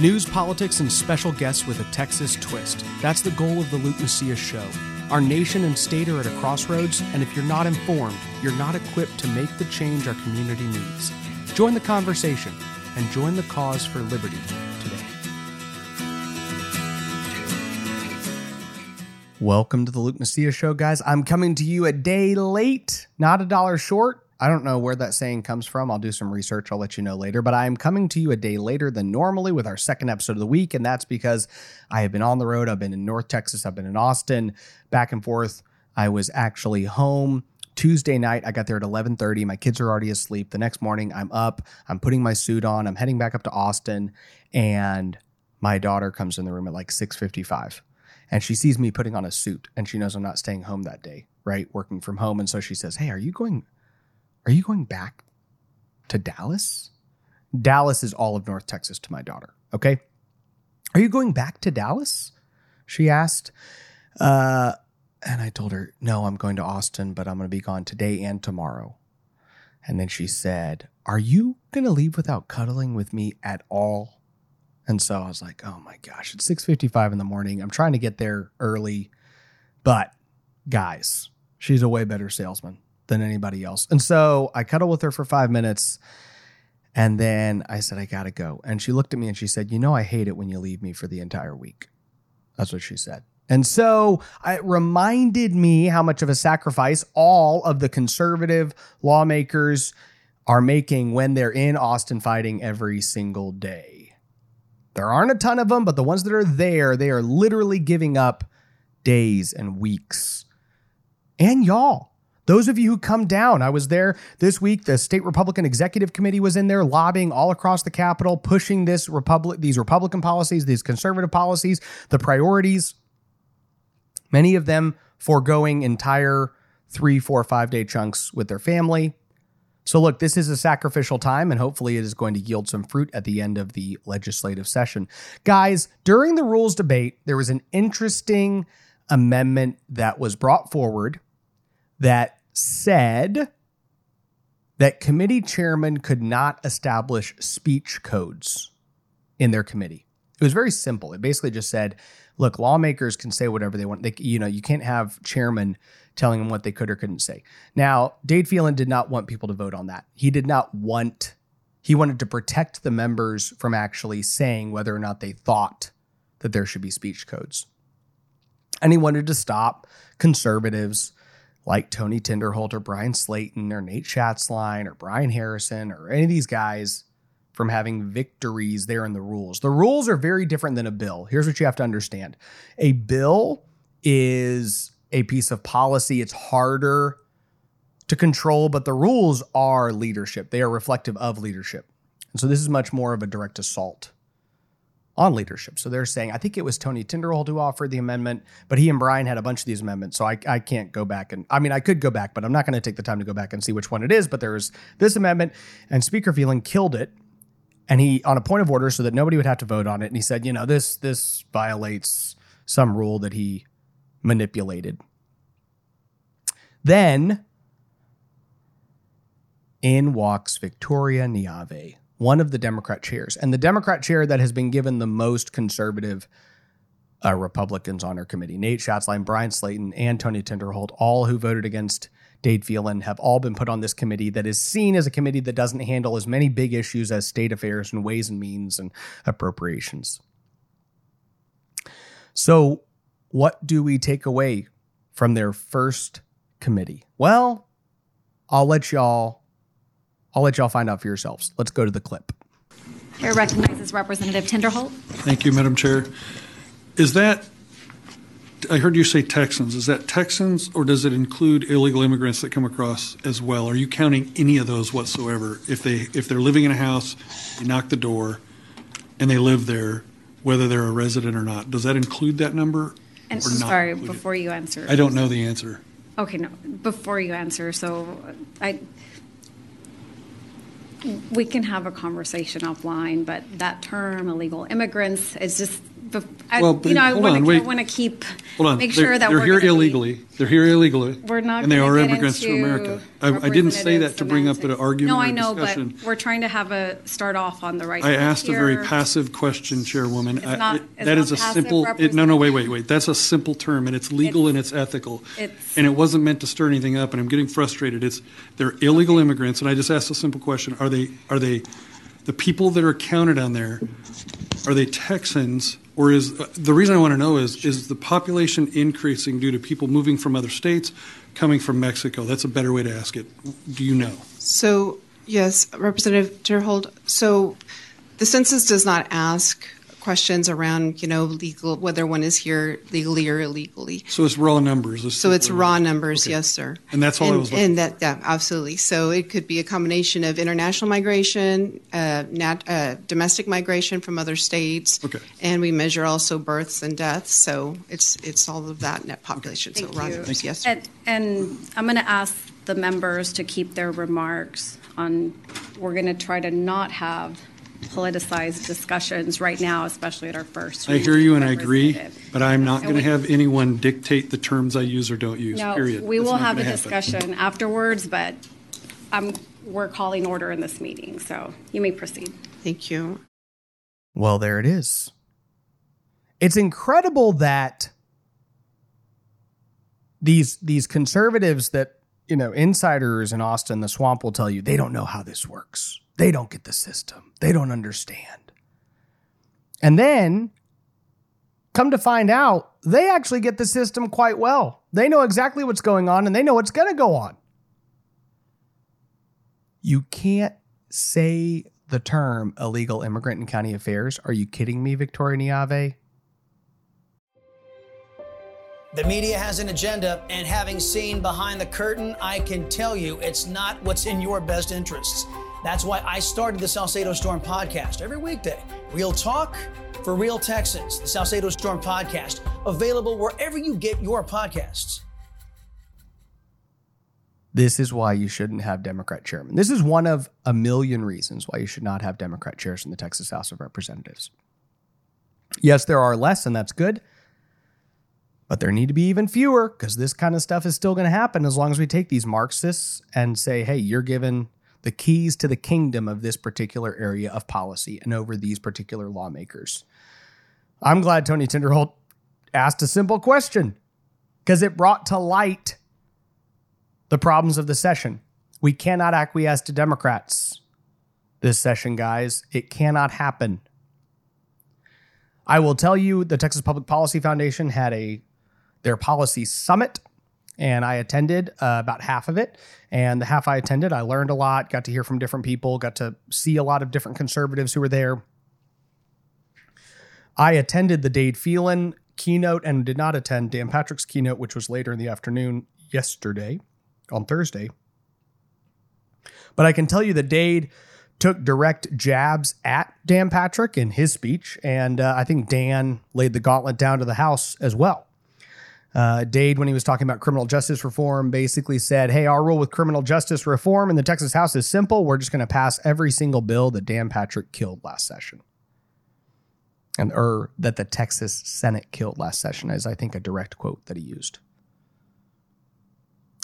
News, politics, and special guests with a Texas twist. That's the goal of the Luke Macias Show. Our nation and state are at a crossroads, and if you're not informed, you're not equipped to make the change our community needs. Join the conversation and join the cause for liberty today. Welcome to the Luke Macias Show, guys. I'm coming to you a day late, not $1 short. I don't know where that saying comes from. I'll do some research. I'll let you know later. But I am coming to you a day later than normally with our second episode of the week. And that's because I have been on the road. I've been in North Texas. I've been in Austin, back and forth. I was actually home Tuesday night. I got there at 11:30. My kids are already asleep. The next morning, I'm up. I'm putting my suit on. I'm heading back up to Austin. And my daughter comes in the room at like 6:55. And she sees me putting on a suit. And she knows I'm not staying home that day, right? Working from home. And so she says, "Hey, are you going back to Dallas?" Dallas is all of North Texas to my daughter, okay? "Are you going back to Dallas?" she asked. And I told her, "No, I'm going to Austin, but I'm going to be gone today and tomorrow." And then she said, "Are you going to leave without cuddling with me at all?" And so I was like, oh my gosh, it's 6:55 in the morning. I'm trying to get there early, but guys, she's a way better salesman than anybody else. And so I cuddled with her for 5 minutes and then I said, "I gotta go." And she looked at me and she said, "You know, I hate it when you leave me for the entire week." That's what she said. And so it reminded me how much of a sacrifice all of the conservative lawmakers are making when they're in Austin fighting every single day. There aren't a ton of them, but the ones that are there, they are literally giving up days and weeks. And y'all, those of you who come down, I was there this week. The State Republican Executive Committee was in there lobbying all across the Capitol, pushing these Republican policies, these conservative policies, the priorities. Many of them foregoing entire 3, 4, 5 day chunks with their family. So look, this is a sacrificial time, and hopefully it is going to yield some fruit at the end of the legislative session. Guys, during the rules debate, there was an interesting amendment that was brought forward that said that committee chairmen could not establish speech codes in their committee. It was very simple. It basically just said, look, lawmakers can say whatever they want. You can't have chairmen telling them what they could or couldn't say. Now, Dade Phelan did not want people to vote on that. He wanted to protect the members from actually saying whether or not they thought that there should be speech codes. And he wanted to stop conservatives like Tony Tinderholt or Brian Slayton or Nate Schatzline or Brian Harrison or any of these guys from having victories there in the rules. The rules are very different than a bill. Here's what you have to understand. A bill is a piece of policy. It's harder to control, but the rules are leadership. They are reflective of leadership. And so this is much more of a direct assault on leadership. So they're saying, I think it was Tony Tinderholt who offered the amendment, but he and Brian had a bunch of these amendments. So I can't go back. I could go back, but I'm not going to take the time to go back and see which one it is. But there was this amendment, and Speaker Phelan killed it. And he, on a point of order so that nobody would have to vote on it. And he said, this violates some rule that he manipulated. Then in walks Victoria Neave, one of the Democrat chairs, and the Democrat chair that has been given the most conservative Republicans on her committee. Nate Schatzline, Brian Slayton, and Tony Tinderholt, all who voted against Dade Phelan, have all been put on this committee that is seen as a committee that doesn't handle as many big issues as state affairs and ways and means and appropriations. So what do we take away from their first committee? Well, I'll let y'all find out for yourselves. Let's go to the clip. Chair recognizes Representative Tinderholt. Thank you, Madam Chair. I heard you say Texans. Is that Texans, or does it include illegal immigrants that come across as well? Are you counting any of those whatsoever? If they're living in a house, you knock the door, and they live there, whether they're a resident or not, does that include that number? And sorry, before you answer. I don't know the answer. Okay, no. Before you answer, we can have a conversation offline, but that term, illegal immigrants, is just I want to make sure that they're here illegally. They're here illegally. We're not, and they are immigrants to America. I didn't say that to bring up an argument. No, I know, discussion. But we're trying to have a start off on the right. I asked here. A very passive question, Chairwoman. Wait. That's a simple term, and it's legal and it's ethical, and it wasn't meant to stir anything up. And I'm getting frustrated. They're illegal immigrants, and I just asked a simple question: Are they the people that are counted on there? Are they Texans, or is the reason I want to know is the population increasing due to people moving from other states, coming from Mexico? That's a better way to ask it. Do you know? So, yes, Representative Tinderholt. So the census does not ask questions around, legal, whether one is here legally or illegally. So it's raw numbers. Okay. Yes, sir. And that's all I was looking for. And yeah, absolutely. So it could be a combination of international migration, domestic migration from other states, and we measure also births and deaths. So it's all of that net population. Okay. So raw numbers, yes, sir. And I'm going to ask the members to keep their remarks on. We're going to try to not have politicized discussions right now, especially at our first. I hear you and I agree, but I'm not going to have anyone dictate the terms I use or don't use, period. We will have a discussion afterwards, but we're calling order in this meeting, so you may proceed. Thank you. Well, there it is. It's incredible that these conservatives that, insiders in Austin, the swamp will tell you, they don't know how this works. They don't get the system. They don't understand. And then, come to find out, they actually get the system quite well. They know exactly what's going on, and they know what's going to go on. You can't say the term illegal immigrant in county affairs. Are you kidding me, Victoria Neave? The media has an agenda, and having seen behind the curtain, I can tell you it's not what's in your best interests. That's why I started the Salcedo Storm podcast every weekday. Real talk for real Texans. The Salcedo Storm podcast, available wherever you get your podcasts. This is why you shouldn't have Democrat chairmen. This is one of a million reasons why you should not have Democrat chairs in the Texas House of Representatives. Yes, there are less, and that's good. But there need to be even fewer, because this kind of stuff is still going to happen as long as we take these Marxists and say, hey, you're given the keys to the kingdom of this particular area of policy and over these particular lawmakers. I'm glad Tony Tinderholt asked a simple question, because it brought to light the problems of the session. We cannot acquiesce to Democrats this session, guys. It cannot happen. I will tell you, the Texas Public Policy Foundation had their policy summit, and I attended about half of it. And the half I attended, I learned a lot, got to hear from different people, got to see a lot of different conservatives who were there. I attended the Dade Phelan keynote and did not attend Dan Patrick's keynote, which was later in the afternoon on Thursday. But I can tell you that Dade took direct jabs at Dan Patrick in his speech, and I think Dan laid the gauntlet down to the House as well. Dade, when he was talking about criminal justice reform, basically said, hey, our rule with criminal justice reform in the Texas House is simple. We're just going to pass every single bill that Dan Patrick killed last session. Or that the Texas Senate killed last session is, I think, a direct quote that he used.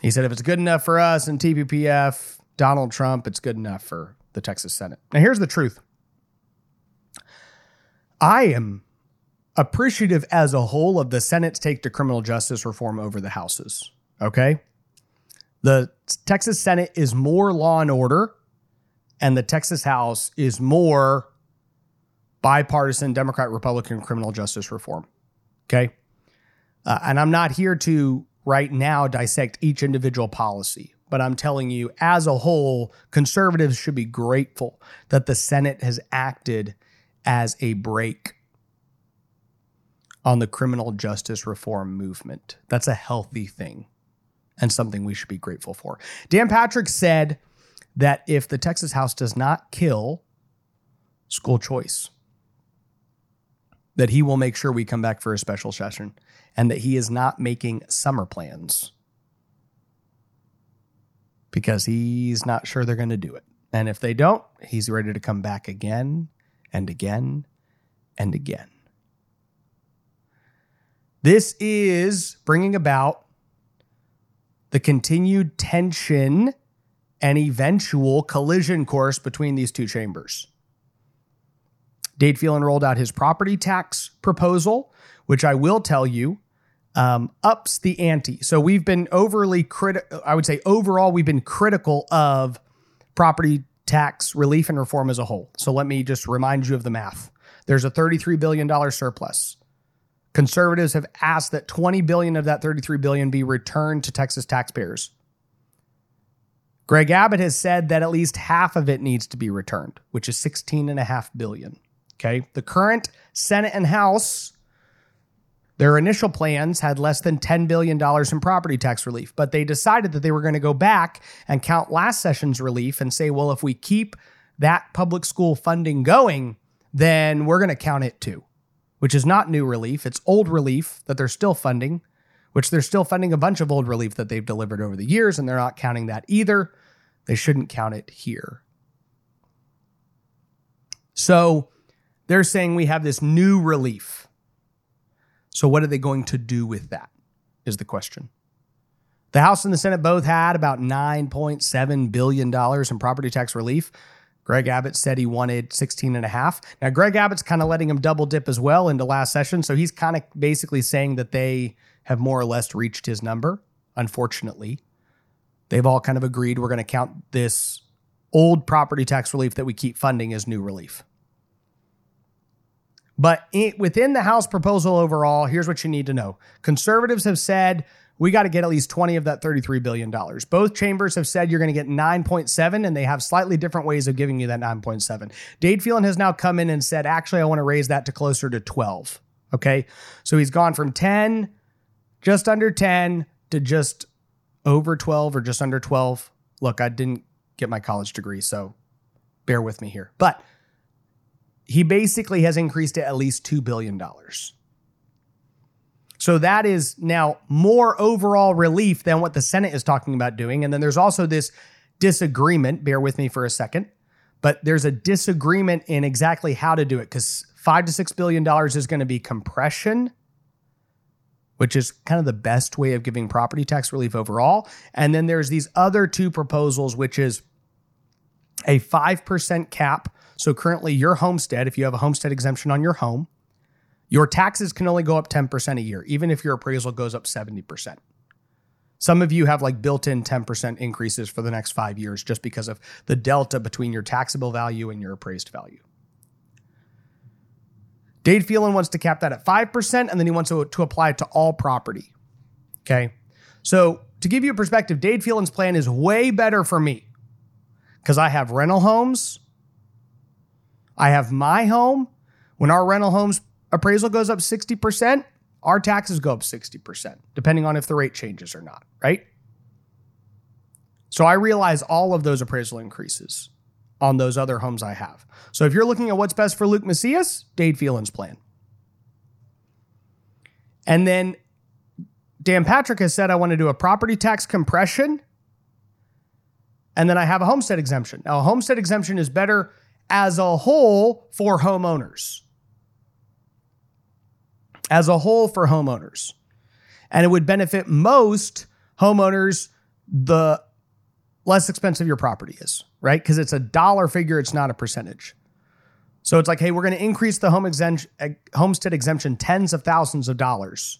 He said, if it's good enough for us and TPPF, Donald Trump, it's good enough for the Texas Senate. Now, here's the truth. I am appreciative as a whole of the Senate's take to criminal justice reform over the House's, okay? The Texas Senate is more law and order, and the Texas House is more bipartisan Democrat-Republican criminal justice reform, okay? And I'm not here to right now dissect each individual policy, but I'm telling you, as a whole, conservatives should be grateful that the Senate has acted as a brake on the criminal justice reform movement. That's a healthy thing and something we should be grateful for. Dan Patrick said that if the Texas House does not kill school choice, that he will make sure we come back for a special session and that he is not making summer plans because he's not sure they're going to do it. And if they don't, he's ready to come back again and again and again. This is bringing about the continued tension and eventual collision course between these two chambers. Dade Phelan rolled out his property tax proposal, which I will tell you ups the ante. So we've been overall, we've been critical of property tax relief and reform as a whole. So let me just remind you of the math. There's a $33 billion surplus. Conservatives have asked that $20 billion of that $33 billion be returned to Texas taxpayers. Greg Abbott has said that at least half of it needs to be returned, which is $16.5 billion. Okay. The current Senate and House, their initial plans had less than $10 billion in property tax relief, but they decided that they were going to go back and count last session's relief and say, well, if we keep that public school funding going, then we're going to count it too, which is not new relief. It's old relief that they're still funding, which they're still funding a bunch of old relief that they've delivered over the years, and they're not counting that either. They shouldn't count it here. So they're saying we have this new relief. So what are they going to do with that is the question. The House and the Senate both had about $9.7 billion in property tax relief. Greg Abbott said he wanted 16.5. Now, Greg Abbott's kind of letting him double dip as well into last session. So he's kind of basically saying that they have more or less reached his number. Unfortunately, they've all kind of agreed we're going to count this old property tax relief that we keep funding as new relief. But within the House proposal overall, here's what you need to know. Conservatives have said we got to get at least 20 of that $33 billion. Both chambers have said you're going to get 9.7, and they have slightly different ways of giving you that 9.7. Dade Phelan has now come in and said, actually, I want to raise that to closer to 12. Okay. So he's gone from 10, just under 10, to just over 12 or just under 12. Look, I didn't get my college degree, so bear with me here. But he basically has increased it at least $2 billion. So that is now more overall relief than what the Senate is talking about doing. And then there's also this disagreement. Bear with me for a second. But there's a disagreement in exactly how to do it, because $5 to $6 billion is going to be compression, which is kind of the best way of giving property tax relief overall. And then there's these other two proposals, which is a 5% cap. So currently your homestead, if you have a homestead exemption on your home, your taxes can only go up 10% a year, even if your appraisal goes up 70%. Some of you have like built-in 10% increases for the next 5 years just because of the delta between your taxable value and your appraised value. Dade Phelan wants to cap that at 5%, and then he wants to apply it to all property. Okay? So to give you a perspective, Dade Phelan's plan is way better for me because I have rental homes. I have my home. When our rental homes appraisal goes up 60%, our taxes go up 60%, depending on if the rate changes or not, right? So I realize all of those appraisal increases on those other homes I have. So if you're looking at what's best for Luke Macias, Dade Phelan's plan. And then Dan Patrick has said, I want to do a property tax compression. And then I have a homestead exemption. Now, a homestead exemption is better as a whole for homeowners. As a whole for homeowners. And it would benefit most homeowners the less expensive your property is, right? Because it's a dollar figure, it's not a percentage. So it's like, hey, we're going to increase the homestead exemption tens of thousands of dollars.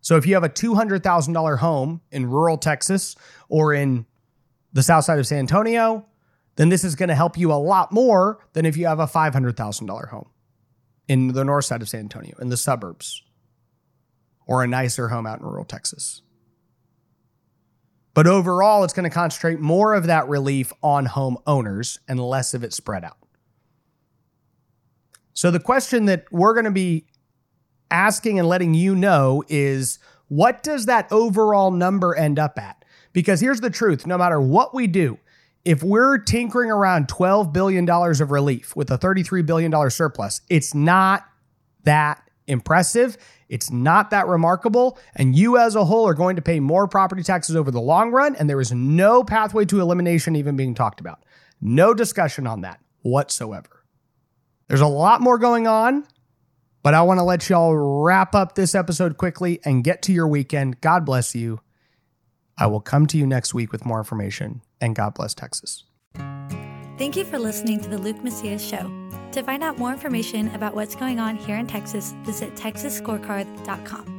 So if you have a $200,000 home in rural Texas or in the south side of San Antonio, then this is going to help you a lot more than if you have a $500,000 home in the north side of San Antonio, in the suburbs, or a nicer home out in rural Texas. But overall, it's going to concentrate more of that relief on homeowners and less of it spread out. So the question that we're going to be asking and letting you know is, what does that overall number end up at? Because here's the truth, no matter what we do, if we're tinkering around $12 billion of relief with a $33 billion surplus, it's not that impressive. It's not that remarkable. And you as a whole are going to pay more property taxes over the long run. And there is no pathway to elimination even being talked about. No discussion on that whatsoever. There's a lot more going on But I want to let y'all wrap up this episode quickly and get to your weekend. God bless you. I will come to you next week with more information, and God bless Texas. Thank you for listening to the Luke Macias Show. To find out more information about what's going on here in Texas, visit TexasScorecard.com.